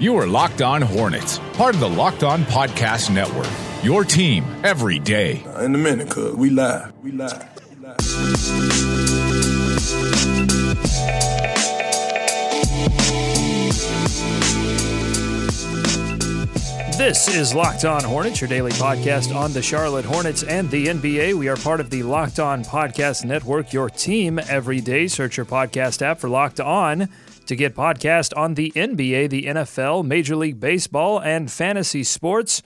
You are Locked On Hornets, part of the Locked On Podcast Network. Your team every day. In a minute, cuz we live. We live. We live. This is Locked On Hornets, your daily podcast on the Charlotte Hornets and the NBA. We are part of the Locked On Podcast Network, your team every day. Search your podcast app for Locked On to get podcasts on the NBA, the NFL, Major League Baseball, and fantasy sports.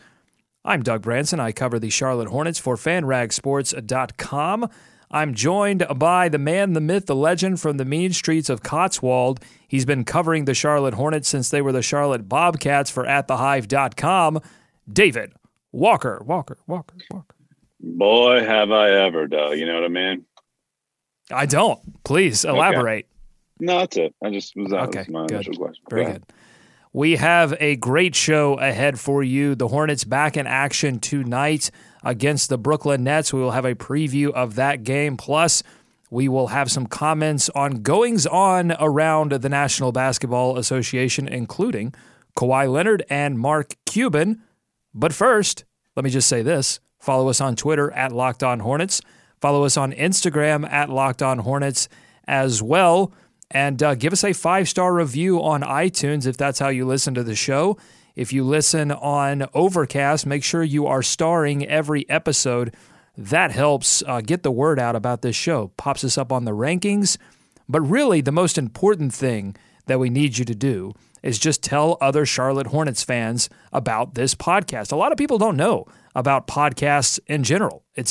I'm Doug Branson. I cover the Charlotte Hornets for FanRagSports.com. I'm joined by the man, the myth, the legend from the mean streets of Cotswold. He's been covering the Charlotte Hornets since they were the Charlotte Bobcats for AtTheHive.com. David Walker. Walker. Boy, have I ever, Doug. You know what I mean? I don't. Please elaborate. Okay. No, that's it. I just was out. Okay, my initial question. Very good. We have a great show ahead for you. The Hornets back in action tonight against the Brooklyn Nets. We will have a preview of that game. Plus, we will have some comments on goings-on around the National Basketball Association, including Kawhi Leonard and Mark Cuban. But first, let me just say this. Follow us on Twitter at Locked On Hornets. Follow us on Instagram at Locked On Hornets as well. And give us a 5-star review on iTunes if that's how you listen to the show. If you listen on Overcast, make sure you are starring every episode. That helps get the word out about this show. Pops us up on the rankings. But really, the most important thing that we need you to do is just tell other Charlotte Hornets fans about this podcast. A lot of people don't know about podcasts in general. It's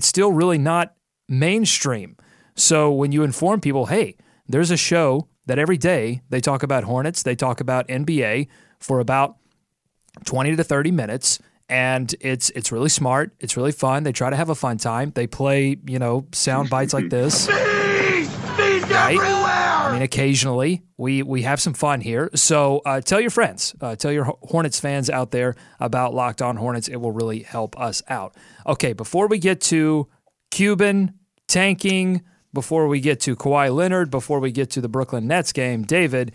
still really not mainstream. So when you inform people, hey, there's a show that every day they talk about Hornets, they talk about NBA for about 20 to 30 minutes, and it's really smart, it's really fun, they try to have a fun time, they play, sound bites like this. Bees right? Everywhere! I mean, occasionally, we have some fun here, so tell your friends, tell your Hornets fans out there about Locked On Hornets, it will really help us out. Okay, before we get to Cuban tanking, before we get to Kawhi Leonard, before we get to the Brooklyn Nets game, David,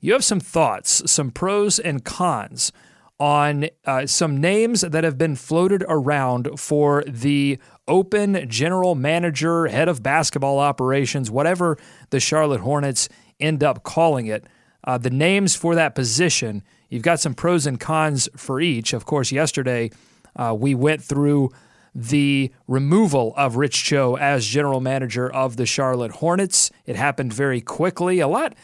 you have some thoughts, some pros and cons on some names that have been floated around for the open general manager, head of basketball operations, whatever the Charlotte Hornets end up calling it. The names for that position, you've got some pros and cons for each. Of course, yesterday we went through the removal of Rich Cho as general manager of the Charlotte Hornets. It happened very quickly, a lot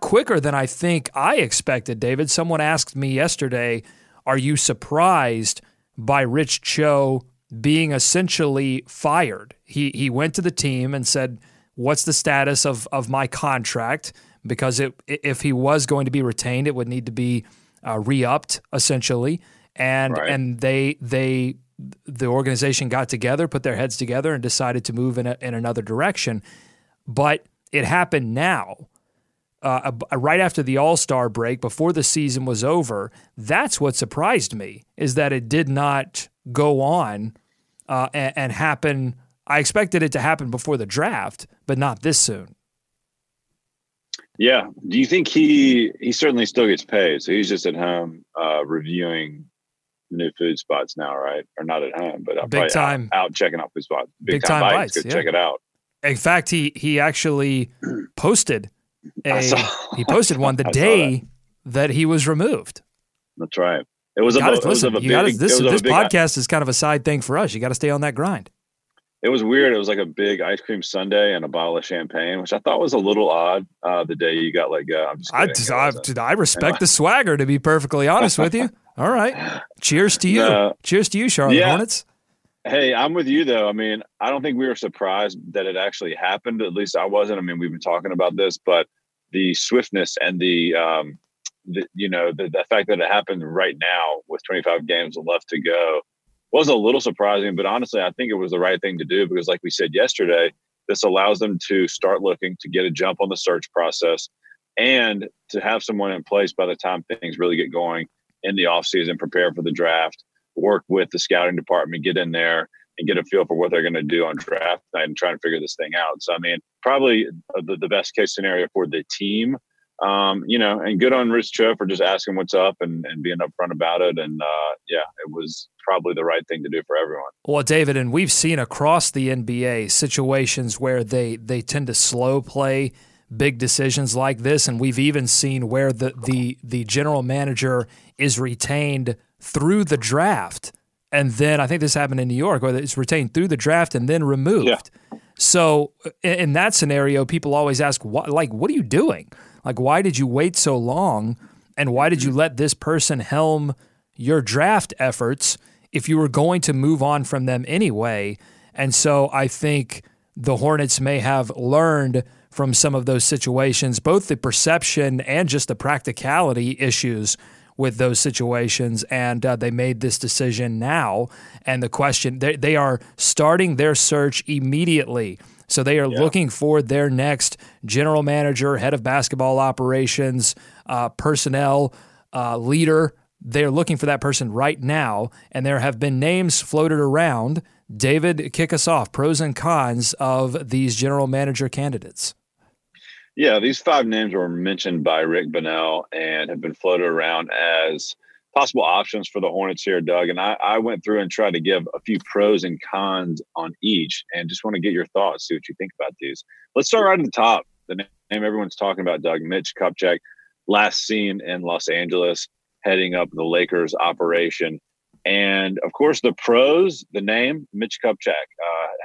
quicker than I think I expected, David. Someone asked me yesterday, are you surprised by Rich Cho being essentially fired? He went to the team and said, what's the status of my contract? Because if he was going to be retained, it would need to be re-upped, essentially. And right. And the organization got together, put their heads together, and decided to move in another direction. But it happened now, right after the All-Star break, before the season was over. That's what surprised me, is that it did not go on and happen. I expected it to happen before the draft, but not this soon. Yeah. Do you think he certainly still gets paid? So he's just at home reviewing new food spots now, right? Or not at home, but big time out checking out food spots. Big Time Bites. Go check it out. In fact, he actually posted one the day that he was removed. That's right. It was about this podcast is kind of a side thing for us. You got to stay on that grind. It was weird. It was like a big ice cream sundae and a bottle of champagne, which I thought was a little odd the day you got like, I respect the swagger, to be perfectly honest with you. All right. Cheers to you. Cheers to you, Charlotte Hornets. Hey, I'm with you, though. I mean, I don't think we were surprised that it actually happened. At least I wasn't. I mean, we've been talking about this, but the swiftness and the fact that it happened right now with 25 games left to go was a little surprising, but honestly, I think it was the right thing to do because, like we said yesterday, this allows them to start looking, to get a jump on the search process, and to have someone in place by the time things really get going in the offseason, prepare for the draft, work with the scouting department, get in there and get a feel for what they're going to do on draft night and try to figure this thing out. So, I mean, probably the best case scenario for the team And good on Rich Cho for just asking what's up and being upfront about it. And it was probably the right thing to do for everyone. Well, David, and we've seen across the NBA situations where they tend to slow play big decisions like this. And we've even seen where the general manager is retained through the draft. And then I think this happened in New York, where it's retained through the draft and then removed. Yeah. So in that scenario, people always ask, what are you doing? Like, why did you wait so long? And why did you let this person helm your draft efforts if you were going to move on from them anyway? And so I think the Hornets may have learned from some of those situations, both the perception and just the practicality issues with those situations, and they made this decision now. And the question, they are starting their search immediately. So they are looking for their next general manager, head of basketball operations, personnel, leader. They're looking for that person right now, and there have been names floated around. David, kick us off, pros and cons of these general manager candidates. Yeah, these five names were mentioned by Rick Bonnell and have been floated around as possible options for the Hornets here, Doug. And I went through and tried to give a few pros and cons on each, and just want to get your thoughts, see what you think about these. Let's start right at the top. The name everyone's talking about, Doug, Mitch Kupchak, last seen in Los Angeles, heading up the Lakers operation. And, of course, the pros, the name, Mitch Kupchak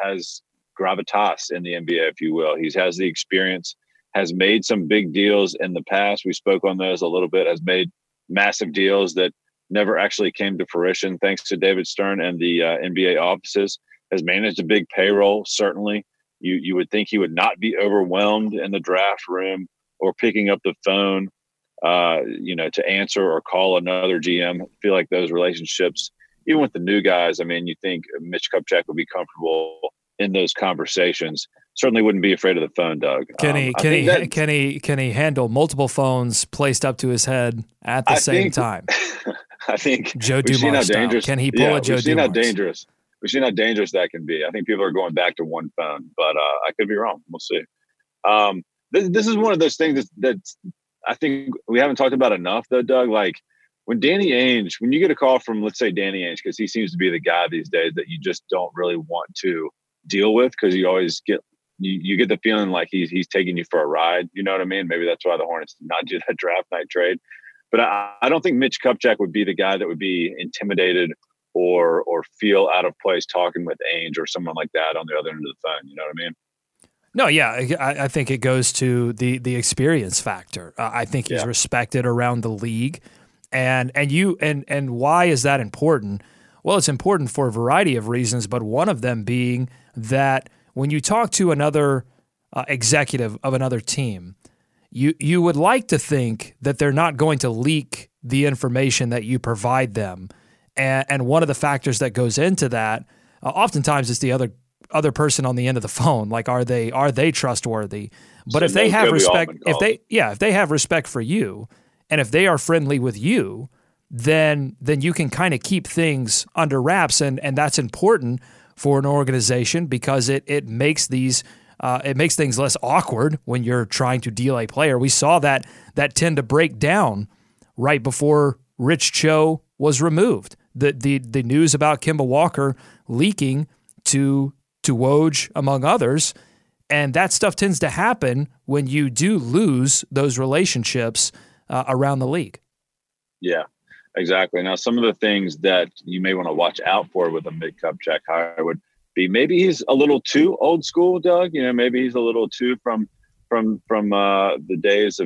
has gravitas in the NBA, if you will. He has the experience, has made some big deals in the past. We spoke on those a little bit, has made massive deals that never actually came to fruition, thanks to David Stern and the NBA offices, has managed a big payroll, certainly. You would think he would not be overwhelmed in the draft room or picking up the phone to answer or call another GM. I feel like those relationships, even with the new guys, I mean, you think Mitch Kupchak would be comfortable in those conversations. Certainly wouldn't be afraid of the phone, Doug. Can he handle multiple phones placed up to his head at the same time? I think Joe Dumars style. Can he pull a Joe Dumars? We've seen how dangerous that can be. I think people are going back to one phone, but I could be wrong. We'll see. This is one of those things that's I think we haven't talked about enough, though, Doug. Like when you get a call from, let's say, Danny Ainge, because he seems to be the guy these days that you just don't really want to deal with, because you always get you get the feeling like he's taking you for a ride. You know what I mean? Maybe that's why the Hornets did not do that draft night trade. But I don't think Mitch Kupchak would be the guy that would be intimidated or feel out of place talking with Ainge or someone like that on the other end of the phone. You know what I mean? No, yeah, I think it goes to the experience factor. I think he's respected around the league, and why is that important? Well, it's important for a variety of reasons, but one of them being that when you talk to another executive of another team, you would like to think that they're not going to leak the information that you provide them, and one of the factors that goes into that, oftentimes it's the other person on the end of the phone. Like, are they trustworthy? But so if they have respect, if they have respect for you, and if they are friendly with you, then you can kind of keep things under wraps, and that's important for an organization, because it makes these it makes things less awkward when you're trying to deal a player. We saw that tend to break down right before Rich Cho was removed. The news about Kemba Walker leaking to Woj, among others. And that stuff tends to happen when you do lose those relationships around the league. Yeah, exactly. Now, some of the things that you may want to watch out for with a mid-Kupchak hire would be, maybe he's a little too old school, Doug. You know, maybe he's a little too from the days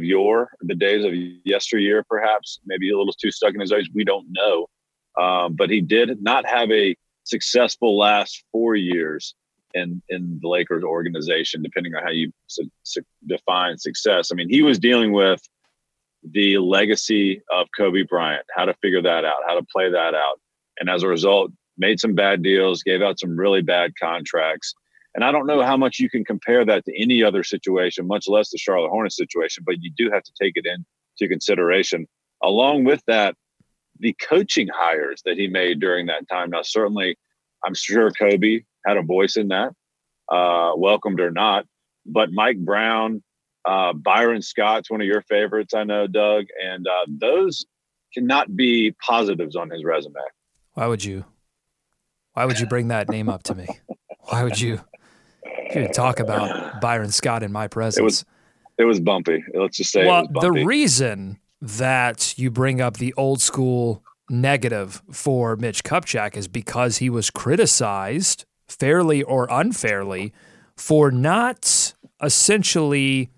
of yesteryear, perhaps. Maybe a little too stuck in his ways. We don't know. But he did not have a successful last 4 years in the Lakers organization, depending on how you define success. I mean, he was dealing with the legacy of Kobe Bryant, how to figure that out, how to play that out. And as a result, made some bad deals, gave out some really bad contracts. And I don't know how much you can compare that to any other situation, much less the Charlotte Hornets situation, but you do have to take it into consideration. Along with that, the coaching hires that he made during that time. Now, certainly, I'm sure Kobe had a voice in that, welcomed or not, but Mike Brown, Byron Scott's one of your favorites, I know, Doug. And those cannot be positives on his resume. Why would you? Why would you bring that name up to me? Why would you? You could talk about Byron Scott in my presence. It was bumpy. Let's just say it was bumpy. The reason that you bring up the old school negative for Mitch Kupchak is because he was criticized, fairly or unfairly, for not essentially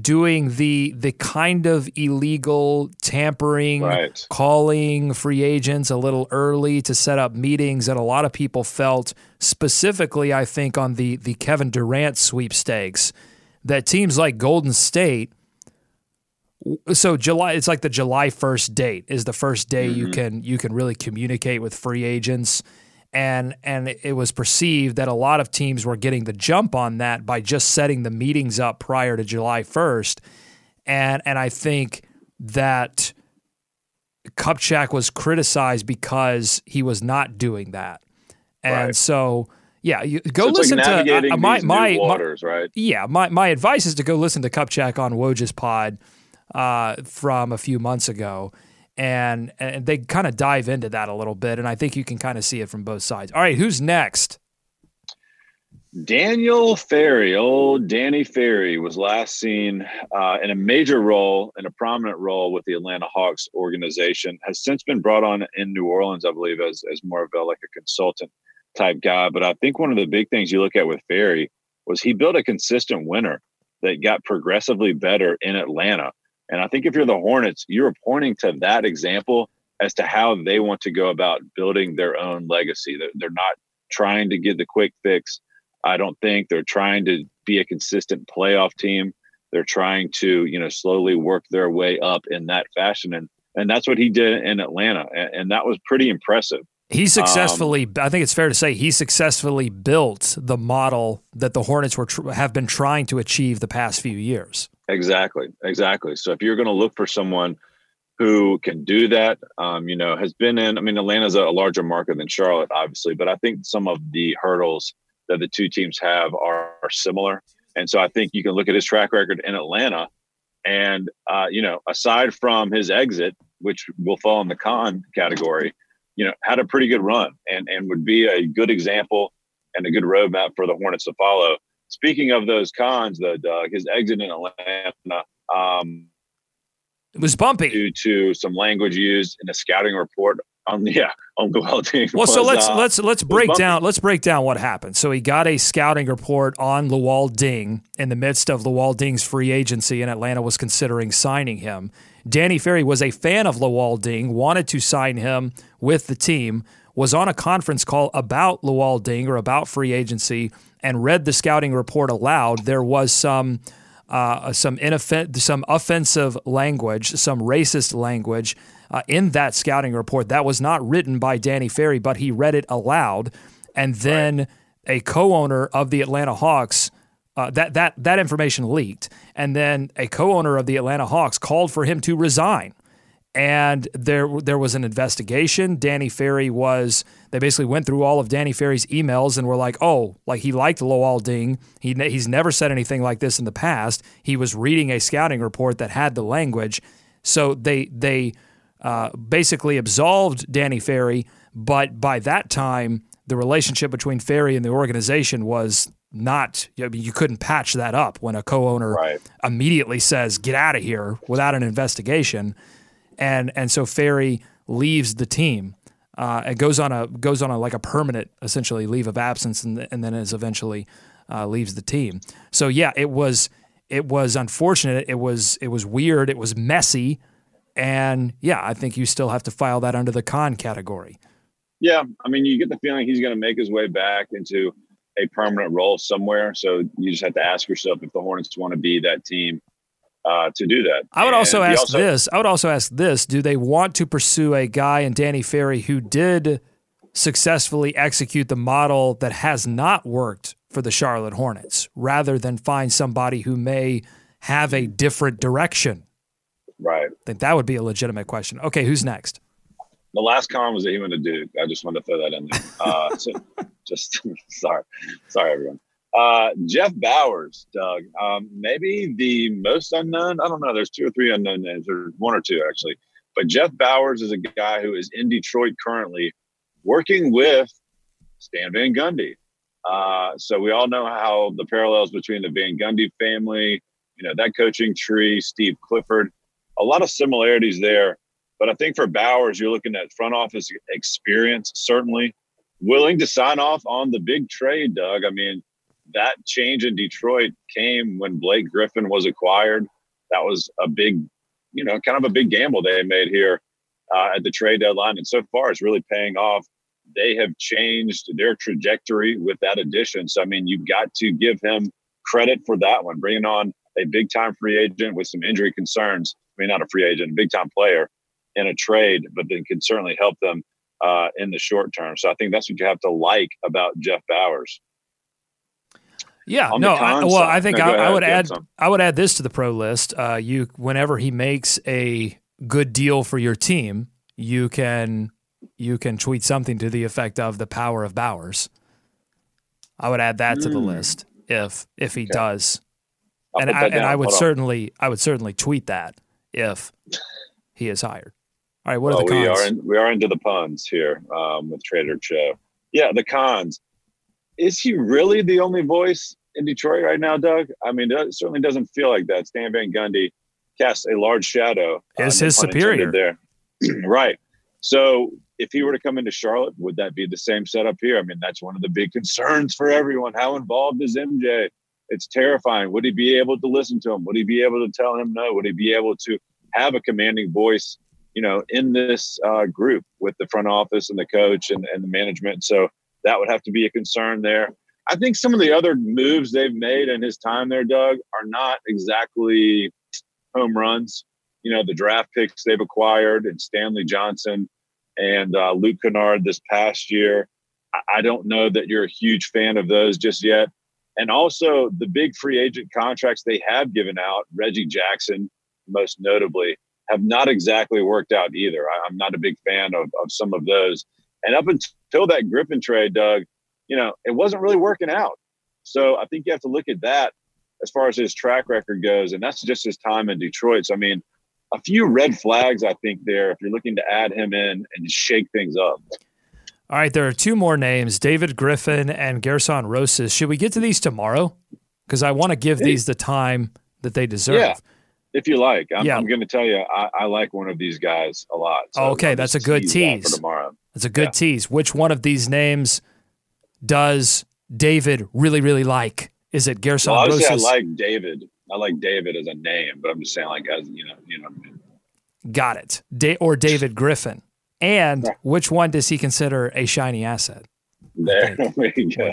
doing the kind of illegal tampering, right, calling free agents a little early to set up meetings that a lot of people felt, specifically, I think, on the Kevin Durant sweepstakes, that teams like Golden State, so July, it's like the July 1st date is the first day you can really communicate with free agents. And it was perceived that a lot of teams were getting the jump on that by just setting the meetings up prior to July 1st. And I think that Kupchak was criticized because he was not doing that. And so, yeah, go listen like to my waters, right? Yeah, my advice is to go listen to Kupchak on Woj's pod from a few months ago. And they kind of dive into that a little bit, and I think you can kind of see it from both sides. All right, who's next? Daniel Ferry, old Danny Ferry, was last seen in a major role, in a prominent role with the Atlanta Hawks organization. Has since been brought on in New Orleans, I believe, as more of a consultant type guy. But I think one of the big things you look at with Ferry was he built a consistent winner that got progressively better in Atlanta. And I think if you're the Hornets, you're pointing to that example as to how they want to go about building their own legacy. They're not trying to get the quick fix. I don't think they're trying to be a consistent playoff team. They're trying to, slowly work their way up in that fashion. And that's what he did in Atlanta. And that was pretty impressive. He successfully, I think it's fair to say, he successfully built the model that the Hornets have been trying to achieve the past few years. Exactly. So if you're going to look for someone who can do that, has been in, Atlanta's a larger market than Charlotte, obviously, but I think some of the hurdles that the two teams have are similar. And so I think you can look at his track record in Atlanta and, aside from his exit, which will fall in the con category, had a pretty good run and would be a good example and a good roadmap for the Hornets to follow. Speaking of those cons, though, Doug, his exit in Atlanta it was bumpy due to some language used in a scouting report on Luol Deng. Well, so let's break down what happened. So he got a scouting report on Luol Deng in the midst of Luol Deng's free agency, and Atlanta was considering signing him. Danny Ferry was a fan of Luol Deng, wanted to sign him with the team, was on a conference call about Luol Deng or about free agency, and read the scouting report aloud. There was some offensive language, some racist language in that scouting report that was not written by Danny Ferry, but he read it aloud. And then a co-owner of the Atlanta Hawks, that information leaked. And then a co-owner of the Atlanta Hawks called for him to resign. And there was an investigation. They basically went through all of Danny Ferry's emails and were like, oh, like he liked Luol Deng. He's never said anything like this in the past. He was reading a scouting report that had the language. So they basically absolved Danny Ferry. But by that time, the relationship between Ferry and the organization was not, you couldn't patch that up when a co-owner immediately says, get out of here without an investigation. And so Ferry leaves the team and goes on a like a permanent, essentially, leave of absence, and then is eventually leaves the team. So yeah, it was unfortunate. It was weird. It was messy, and yeah, I think you still have to file that under the con category. Yeah, you get the feeling he's going to make his way back into a permanent role somewhere. So you just have to ask yourself if the Hornets want to be that team. To do that. I would also ask this. Do they want to pursue a guy in Danny Ferry who did successfully execute the model that has not worked for the Charlotte Hornets rather than find somebody who may have a different direction? Right. I think that would be a legitimate question. Okay, who's next? The last con was that he went to Duke. I just wanted to throw that in there. Sorry, everyone. Jeff Bowers, Doug, maybe the most unknown. I don't know. There's two or three unknown names, or one or two actually. But Jeff Bowers is a guy who is in Detroit currently working with Stan Van Gundy. So we all know how the parallels between the Van Gundy family, you know, that coaching tree, Steve Clifford, a lot of similarities there. But I think for Bowers, you're looking at front office experience, certainly willing to sign off on the big trade, Doug. I mean, that change in Detroit came when Blake Griffin was acquired. That was a big, you know, kind of a big gamble they made here at the trade deadline. And so far, it's really paying off. They have changed their trajectory with that addition. So, I mean, you've got to give him credit for that one, bringing on a big-time free agent with some injury concerns. I mean, not a free agent, a big-time player in a trade, but then can certainly help them in the short term. So I think that's what you have to like about Jeff Bowers. Yeah, no. I would add this to the pro list. You, whenever he makes a good deal for your team, you can tweet something to the effect of the power of Bowers. I would add that to the list if he does, I would certainly tweet that if he is hired. All right, what are the cons? We are into the puns here with Trader Cho. Yeah, the cons. Is he really the only voice in Detroit right now, Doug? I mean, it certainly doesn't feel like that. Stan Van Gundy casts a large shadow. Is his superior there? Right. So if he were to come into Charlotte, would that be the same setup here? I mean, that's one of the big concerns for everyone. How involved is MJ? It's terrifying. Would he be able to listen to him? Would he be able to tell him no? Would he be able to have a commanding voice, you know, in this group with the front office and the coach and the management? So that would have to be a concern there. I think some of the other moves they've made in his time there, Doug, are not exactly home runs. You know, the draft picks they've acquired and Stanley Johnson and Luke Kennard this past year. I don't know that you're a huge fan of those just yet. And also the big free agent contracts they have given out, Reggie Jackson most notably, have not exactly worked out either. I'm not a big fan of some of those. And up until that Griffin trade, Doug, you know, it wasn't really working out. So I think you have to look at that as far as his track record goes. And that's just his time in Detroit. So, I mean, a few red flags, I think, there if you're looking to add him in and shake things up. All right, there are two more names, David Griffin and Gerson Rosas. Should we get to these tomorrow? Because I want to give these the time that they deserve. Yeah. If you like, I'm going to tell you, I like one of these guys a lot. So okay, that's a good tease. For tomorrow. That's a good tease. Which one of these names does David really, really like? Is it Gerson Rosas? I like David. I like David as a name, but I'm just saying, like, as you know. Got it. Or David Griffin. And which one does he consider a shiny asset? There we go.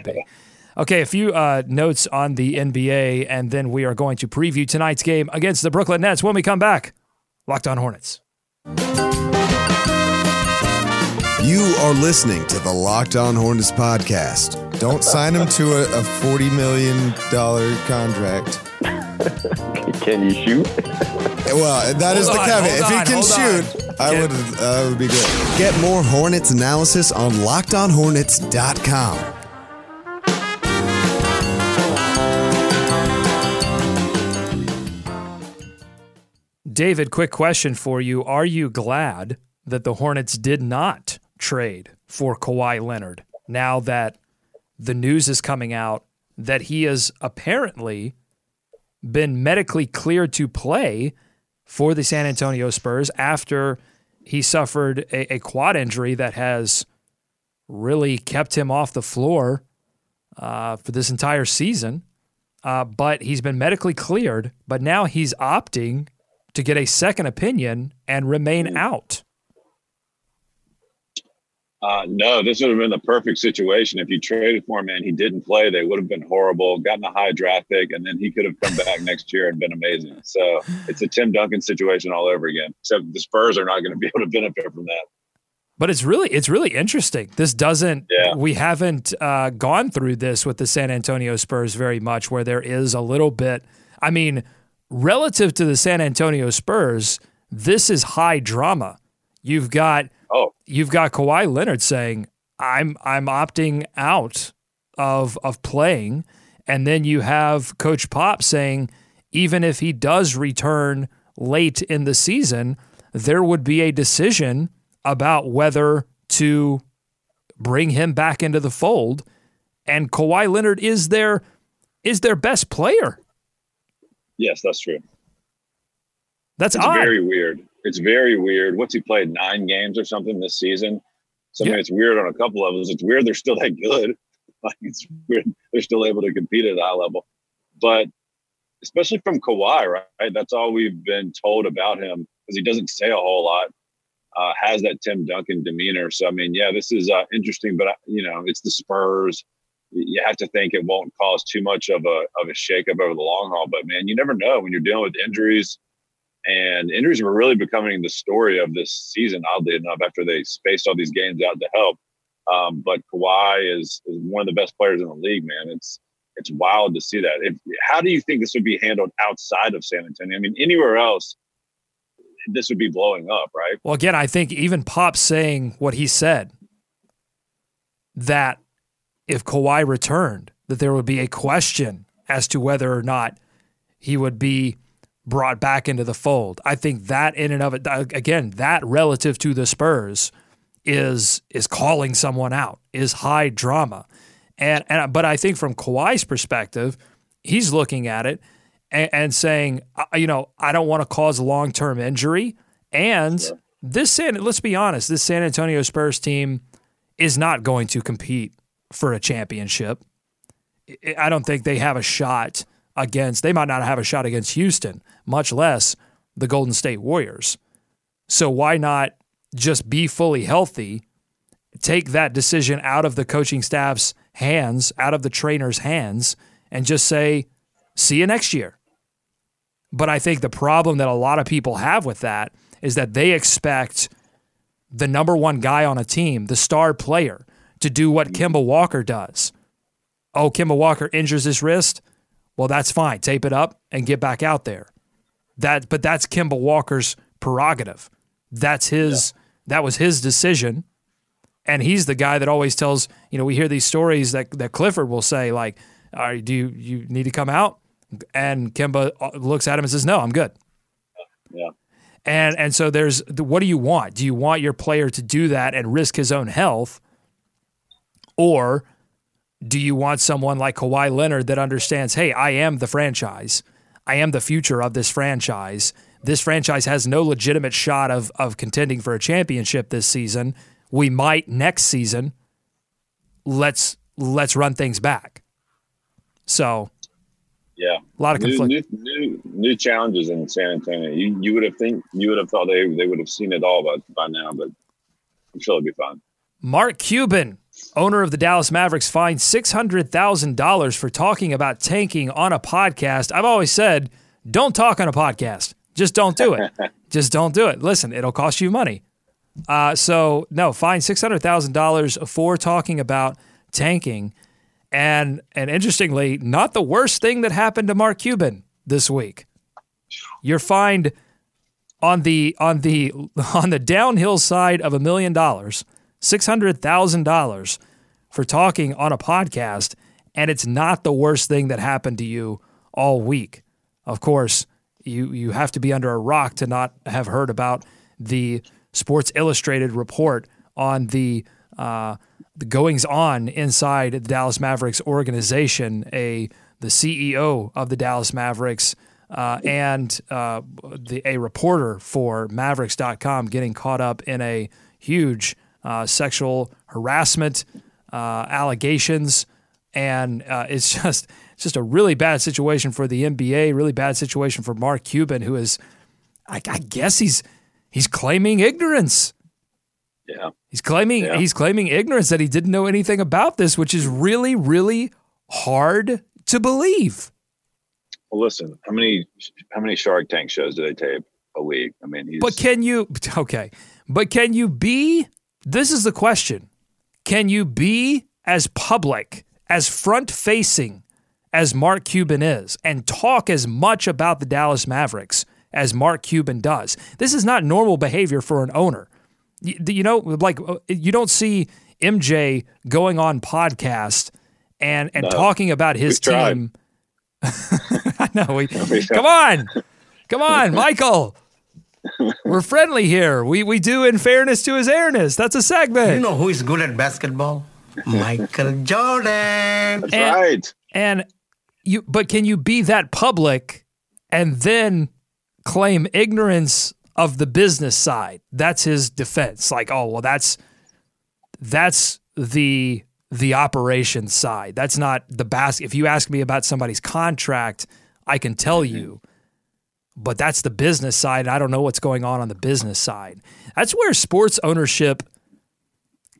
Okay, a few notes on the NBA, and then we are going to preview tonight's game against the Brooklyn Nets when we come back. Locked On Hornets. You are listening to the Locked On Hornets podcast. Don't sign him to a $40 million contract. Can you shoot? Well, that is the caveat. If he can shoot, I would be good. Get more Hornets analysis on LockedOnHornets.com. David, quick question for you. Are you glad that the Hornets did not trade for Kawhi Leonard now that the news is coming out that he has apparently been medically cleared to play for the San Antonio Spurs after he suffered a quad injury that has really kept him off the floor for this entire season? But he's been medically cleared, but now he's opting to get a second opinion and remain out. No, this would have been the perfect situation. If you traded for him and he didn't play, they would have been horrible, gotten a high draft pick, and then he could have come back next year and been amazing. So it's a Tim Duncan situation all over again, except the Spurs are not going to be able to benefit from that. But it's really interesting. This doesn't, we haven't gone through this with the San Antonio Spurs very much, where there is a little bit, I mean, relative to the San Antonio Spurs, this is high drama. You've got Kawhi Leonard saying, I'm opting out of playing, And then you have Coach Pop saying, even if he does return late in the season, there would be a decision about whether to bring him back into the fold. And Kawhi Leonard is their best player. Yes, that's true. It's odd. Very weird. It's very weird. What's he played, 9 games or something this season? So yeah. I mean, it's weird on a couple levels. It's weird they're still that good. Like, it's weird they're still able to compete at a high level. But especially from Kawhi, right? That's all we've been told about him, because he doesn't say a whole lot. Has that Tim Duncan demeanor. So, I mean, yeah, this is interesting, but, it's the Spurs. You have to think it won't cause too much of a shakeup over the long haul. But, man, you never know when you're dealing with injuries. And injuries were really becoming the story of this season, oddly enough, after they spaced all these games out to help. But Kawhi is one of the best players in the league, man. It's wild to see that. How do you think this would be handled outside of San Antonio? I mean, anywhere else, this would be blowing up, right? Well, again, I think even Pop saying what he said, that if Kawhi returned, that there would be a question as to whether or not he would be brought back into the fold. I think that in and of it, again, that relative to the Spurs is calling someone out, is high drama. But I think from Kawhi's perspective, he's looking at it and saying, I don't want to cause long-term injury. And sure. Let's be honest, this San Antonio Spurs team is not going to compete for a championship. I don't think they have a shot they might not have a shot against Houston, much less the Golden State Warriors. So why not just be fully healthy, take that decision out of the coaching staff's hands, out of the trainer's hands, and just say, see you next year. But I think the problem that a lot of people have with that is that they expect the number one guy on a team, the star player, to do what Kemba Walker does. Oh, Kemba Walker injures his wrist? Well, that's fine. Tape it up and get back out there. But that's Kemba Walker's prerogative. That was his decision. And he's the guy that always tells, we hear these stories that Clifford will say, like, all right, do you need to come out? And Kemba looks at him and says, no, I'm good. Yeah. And so what do you want? Do you want your player to do that and risk his own health? Or do you want someone like Kawhi Leonard that understands, hey, I am the franchise. I am the future of this franchise. This franchise has no legitimate shot of contending for a championship this season. We might next season. Let's run things back. So, yeah, a lot of new challenges in San Antonio. You would have thought they would have seen it all by now, but I'm sure it'll be fine. Mark Cuban, owner of the Dallas Mavericks, fined $600,000 for talking about tanking on a podcast. I've always said, don't talk on a podcast. Just don't do it. Just don't do it. Listen, it'll cost you money. So no, fine $600,000 for talking about tanking. And interestingly, not the worst thing that happened to Mark Cuban this week. You're fined on the downhill side of $1 million, $600,000 for talking on a podcast, and it's not the worst thing that happened to you all week. Of course, you have to be under a rock to not have heard about the Sports Illustrated report on the goings-on inside the Dallas Mavericks organization, the CEO of the Dallas Mavericks and a reporter for Mavericks.com getting caught up in a huge sexual harassment allegations. And it's just a really bad situation for the NBA, really bad situation for Mark Cuban, who is, I guess he's claiming ignorance. Yeah. He's claiming ignorance that he didn't know anything about this, which is really, really hard to believe. Well, listen, how many Shark Tank shows do they tape a week? I mean, this is the question. Can you be as public, as front-facing as Mark Cuban is, and talk as much about the Dallas Mavericks as Mark Cuban does? This is not normal behavior for an owner. You don't see MJ going on podcast and talking about his team. I know. Come on, Michael. We're friendly here. We do in fairness to his airness. That's a segment. You know who is good at basketball? Michael Jordan. That's right. And you, but can you be that public and then claim ignorance of the business side? That's his defense. Like, oh well, that's the operations side. That's not the basket. If you ask me about somebody's contract, I can tell you, but that's the business side. I don't know what's going on the business side. That's where sports ownership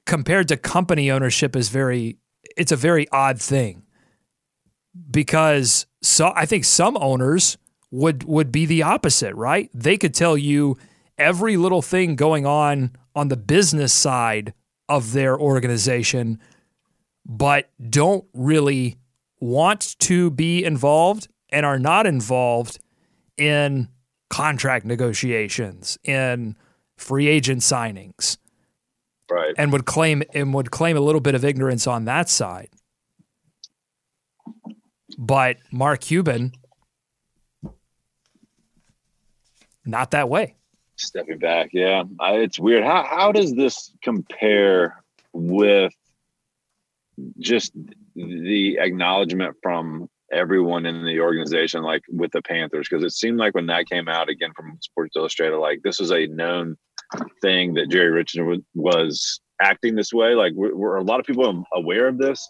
compared to company ownership is it's a very odd thing, because so I think some owners would be the opposite, right? They could tell you every little thing going on the business side of their organization, but don't really want to be involved and are not involved in contract negotiations, in free agent signings. Right. And would claim a little bit of ignorance on that side. But Mark Cuban, not that way. Stepping back, yeah. It's weird. How does this compare with just the acknowledgement from everyone in the organization, like with the Panthers? Because it seemed like when that came out, again, from Sports Illustrated, like this is a known thing that Jerry Richardson was acting this way. Like, were a lot of people aware of this?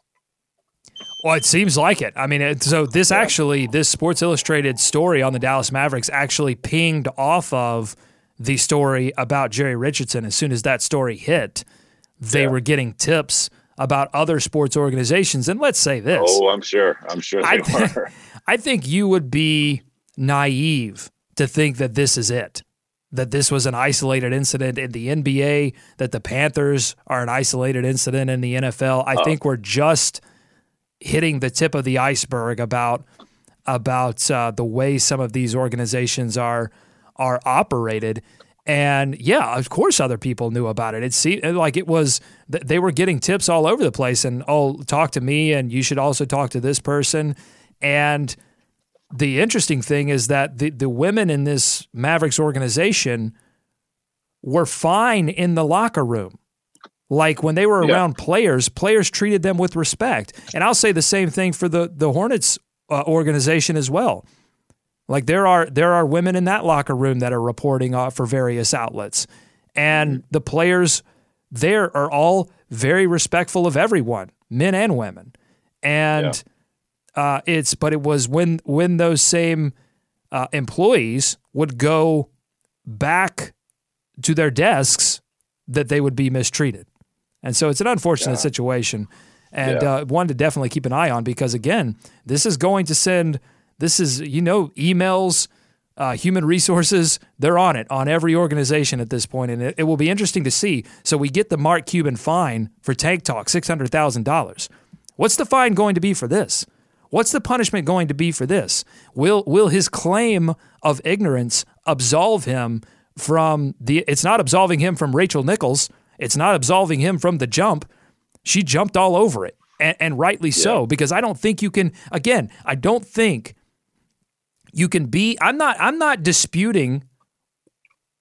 Well, it seems like it. I mean, so this Sports Illustrated story on the Dallas Mavericks actually pinged off of the story about Jerry Richardson. As soon as that story hit, they were getting tips about other sports organizations. And let's say this. Oh, I'm sure they were. I think you would be naive to think that this is it, that this was an isolated incident in the NBA, that the Panthers are an isolated incident in the NFL. I think we're just hitting the tip of the iceberg about the way some of these organizations are operated. And yeah, of course, other people knew about it. It seemed like it was, they were getting tips all over the place and, oh, talk to me and you should also talk to this person. And the interesting thing is that the women in this Mavericks organization were fine in the locker room. Like when they were around players treated them with respect. And I'll say the same thing for the Hornets organization as well. Like there are women in that locker room that are reporting for various outlets, and the players there are all very respectful of everyone, men and women. And it was when those same employees would go back to their desks that they would be mistreated. And so it's an unfortunate situation, and one to definitely keep an eye on, because again, this is going to send. This is, emails, human resources, they're on it, on every organization at this point, and it will be interesting to see. So we get the Mark Cuban fine for Tank Talk, $600,000. What's the fine going to be for this? What's the punishment going to be for this? Will his claim of ignorance absolve him from it's not absolving him from Rachel Nichols. It's not absolving him from the jump. She jumped all over it, and rightly so, because I don't think you can, again, I don't think you can be, I'm not disputing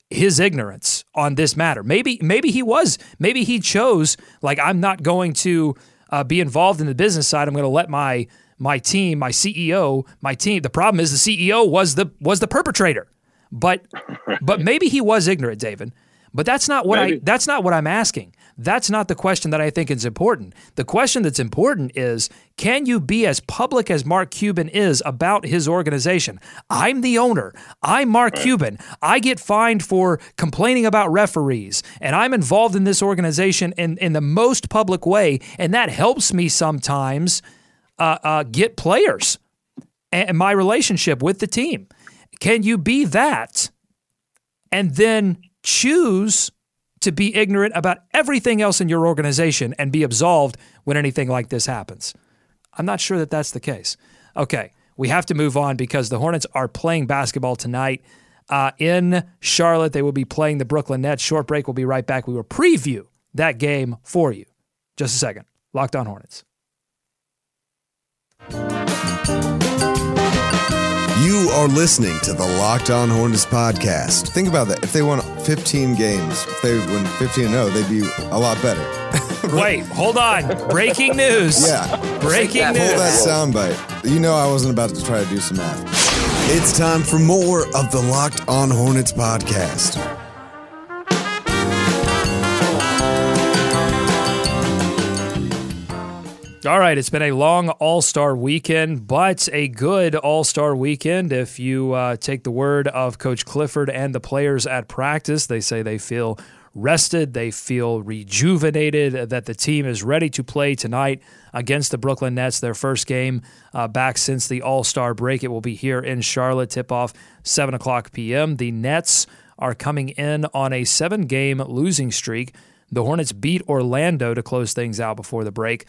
his ignorance on this matter. Maybe he chose, like, I'm not going to be involved in the business side. I'm going to let my team, my CEO, my team. The problem is the CEO was the perpetrator, but maybe he was ignorant, David, but that's not what I'm asking. That's not the question that I think is important. The question that's important is, can you be as public as Mark Cuban is about his organization? I'm the owner. I'm Mark Cuban. I get fined for complaining about referees, and I'm involved in this organization in the most public way, and that helps me sometimes get players and my relationship with the team. Can you be that and then choose to be ignorant about everything else in your organization and be absolved when anything like this happens? I'm not sure that that's the case. Okay, we have to move on because the Hornets are playing basketball tonight in Charlotte. They will be playing the Brooklyn Nets. Short break. We'll be right back. We will preview that game for you. Just a second. Locked On Hornets. You are listening to the Locked On Hornets podcast. Think about that. If they won 15 games, if they win 15-0, they'd be a lot better. Wait, hold on. Breaking news. Yeah. Breaking news. Hold that soundbite. You know I wasn't about to try to do some math. It's time for more of the Locked On Hornets podcast. All right, it's been a long All-Star weekend, but a good All-Star weekend. If you take the word of Coach Clifford and the players at practice, they say they feel rested, they feel rejuvenated, that the team is ready to play tonight against the Brooklyn Nets, their first game back since the All-Star break. It will be here in Charlotte, tip-off 7 o'clock p.m. The Nets are coming in on a 7-game losing streak. The Hornets beat Orlando to close things out before the break.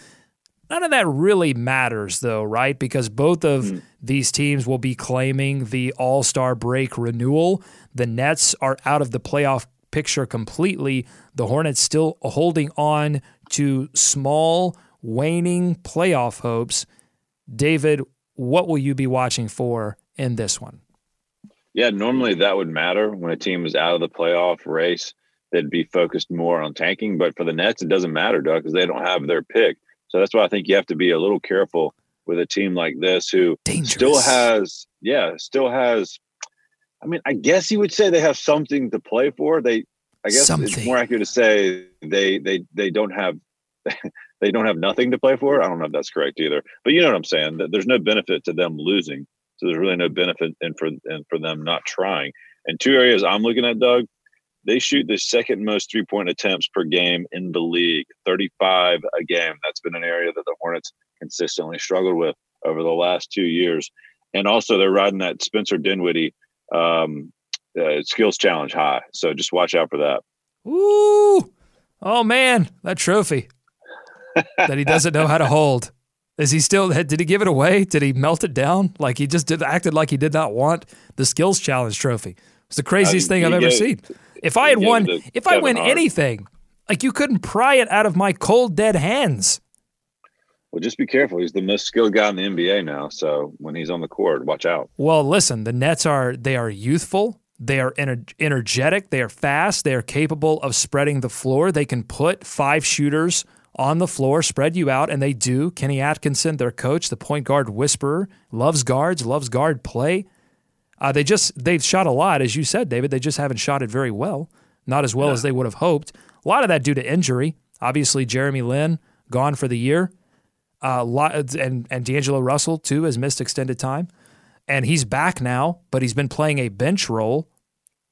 None of that really matters, though, right? Because both of these teams will be claiming the All-Star break renewal. The Nets are out of the playoff picture completely. The Hornets still holding on to small, waning playoff hopes. David, what will you be watching for in this one? Yeah, normally that would matter. When a team is out of the playoff race, they'd be focused more on tanking. But for the Nets, it doesn't matter, Doug, because they don't have their pick. So that's why I think you have to be a little careful with a team like this who still has, I mean, I guess you would say they have something to play for. It's more accurate to say they don't have nothing to play for. I don't know if that's correct either, but you know what I'm saying? There's no benefit to them losing. So there's really no benefit for them not trying. And two areas I'm looking at, Doug, they shoot the second most three-point attempts per game in the league, 35 a game. That's been an area that the Hornets consistently struggled with over the last 2 years. And also they're riding that Spencer Dinwiddie skills challenge high. So just watch out for that. Ooh, oh, man, that trophy that he doesn't know how to hold. Did he give it away? Did he melt it down? Like he just acted like he did not want the skills challenge trophy. It's the craziest thing I've ever seen. If I win anything, like you couldn't pry it out of my cold, dead hands. Well, just be careful. He's the most skilled guy in the NBA now. So when he's on the court, watch out. Well, listen, the Nets are youthful. They are energetic. They are fast. They are capable of spreading the floor. They can put five shooters on the floor, spread you out, and they do. Kenny Atkinson, their coach, the point guard whisperer, loves guards, loves guard play. They've shot a lot, as you said, David. They just haven't shot it very well, not as well as they would have hoped. A lot of that due to injury. Obviously, Jeremy Lin gone for the year, and D'Angelo Russell too has missed extended time, and he's back now, but he's been playing a bench role,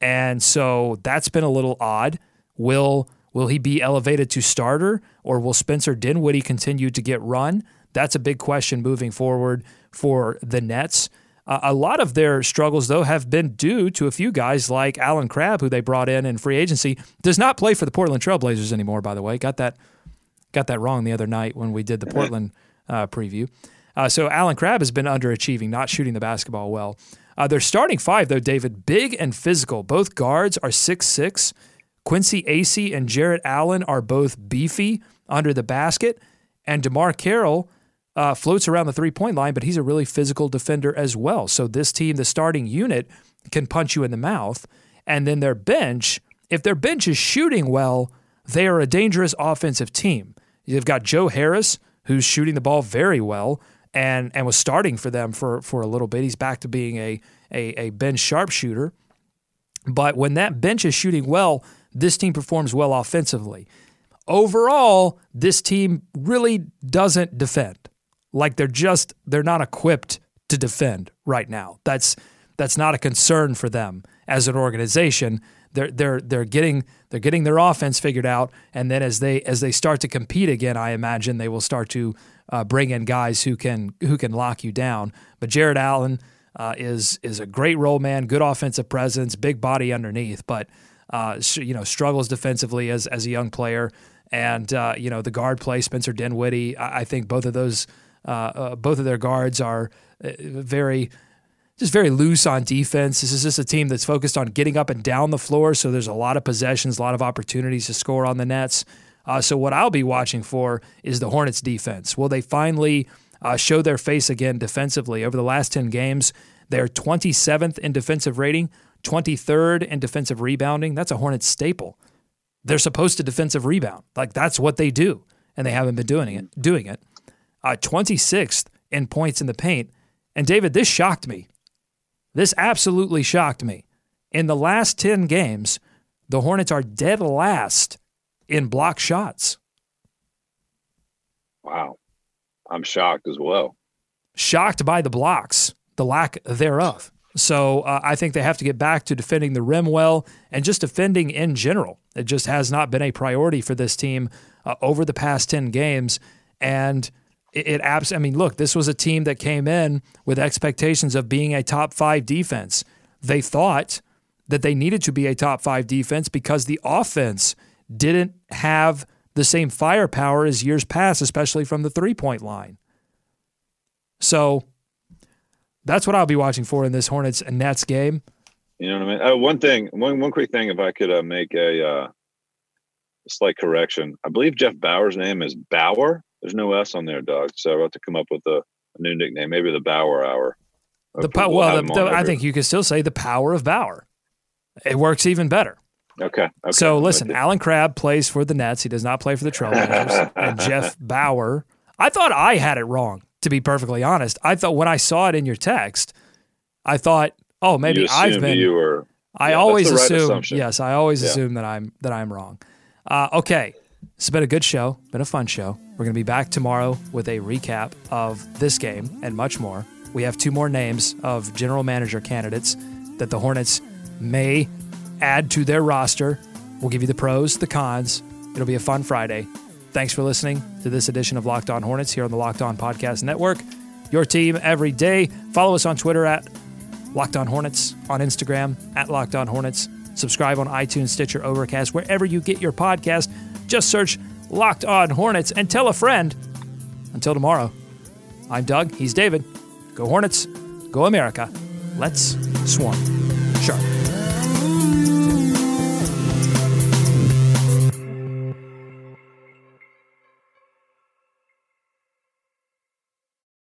and so that's been a little odd. Will he be elevated to starter, or will Spencer Dinwiddie continue to get run? That's a big question moving forward for the Nets. A lot of their struggles, though, have been due to a few guys like Allen Crabbe, who they brought in free agency. Does not play for the Portland Trailblazers anymore, by the way. Got that wrong the other night when we did the Portland preview. So Allen Crabbe has been underachieving, not shooting the basketball well. Their starting five, though, David, big and physical. Both guards are 6'6". Quincy Acey and Jarrett Allen are both beefy under the basket. And DeMar Carroll floats around the three-point line, but he's a really physical defender as well. So this team, the starting unit, can punch you in the mouth. And then their bench, if their bench is shooting well, they are a dangerous offensive team. You've got Joe Harris, who's shooting the ball very well and was starting for them for a little bit. He's back to being a bench sharpshooter. But when that bench is shooting well, this team performs well offensively. Overall, this team really doesn't defend. Like they're not equipped to defend right now. That's not a concern for them as an organization. They're getting their offense figured out, and then as they start to compete again, I imagine they will start to bring in guys who can lock you down. But Jarrett Allen is a great role man, good offensive presence, big body underneath, but struggles defensively as a young player, and the guard play, Spencer Dinwiddie. I think both of those. Both of their guards are very loose on defense. This is just a team that's focused on getting up and down the floor, so there's a lot of possessions, a lot of opportunities to score on the Nets. So what I'll be watching for is the Hornets' defense. Will they finally show their face again defensively. Over the last 10 games, they're 27th in defensive rating, 23rd in defensive rebounding. That's a Hornets staple. They're supposed to defensive rebound. Like, that's what they do, and they haven't been doing it. 26th in points in the paint. And, David, this shocked me. This absolutely shocked me. In the last 10 games, the Hornets are dead last in block shots. Wow. I'm shocked as well. Shocked by the blocks, the lack thereof. So I think they have to get back to defending the rim well and just defending in general. It just has not been a priority for this team over the past 10 games. And look, this was a team that came in with expectations of being a top-5 defense. They thought that they needed to be a top-5 defense because the offense didn't have the same firepower as years past, especially from the three-point line. So that's what I'll be watching for in this Hornets and Nets game. You know what I mean? One quick thing, if I could make a slight correction. I believe Jeff Bower's name is Bower. There's no S on there, dog. So I have to come up with a new nickname, maybe the Bower Hour. I think you can still say the power of Bower. It works even better. Okay. So listen, Allen Crabbe plays for the Nets. He does not play for the Trailblazers. And Jeff Bower. I thought I had it wrong, to be perfectly honest. I thought when I saw it in your text, I thought, oh, maybe I've been. I always assume that I'm wrong. Okay. It's been a good show, been a fun show. We're going to be back tomorrow with a recap of this game and much more. We have 2 more names of general manager candidates that the Hornets may add to their roster. We'll give you the pros, the cons. It'll be a fun Friday. Thanks for listening to this edition of Locked On Hornets here on the Locked On Podcast Network. Your team every day. Follow us on Twitter at Locked On Hornets, on Instagram at Locked On Hornets. Subscribe on iTunes, Stitcher, Overcast, wherever you get your podcast. Just search Locked On Hornets and tell a friend. Until tomorrow, I'm Doug. He's David. Go Hornets. Go America. Let's swarm. Sharp.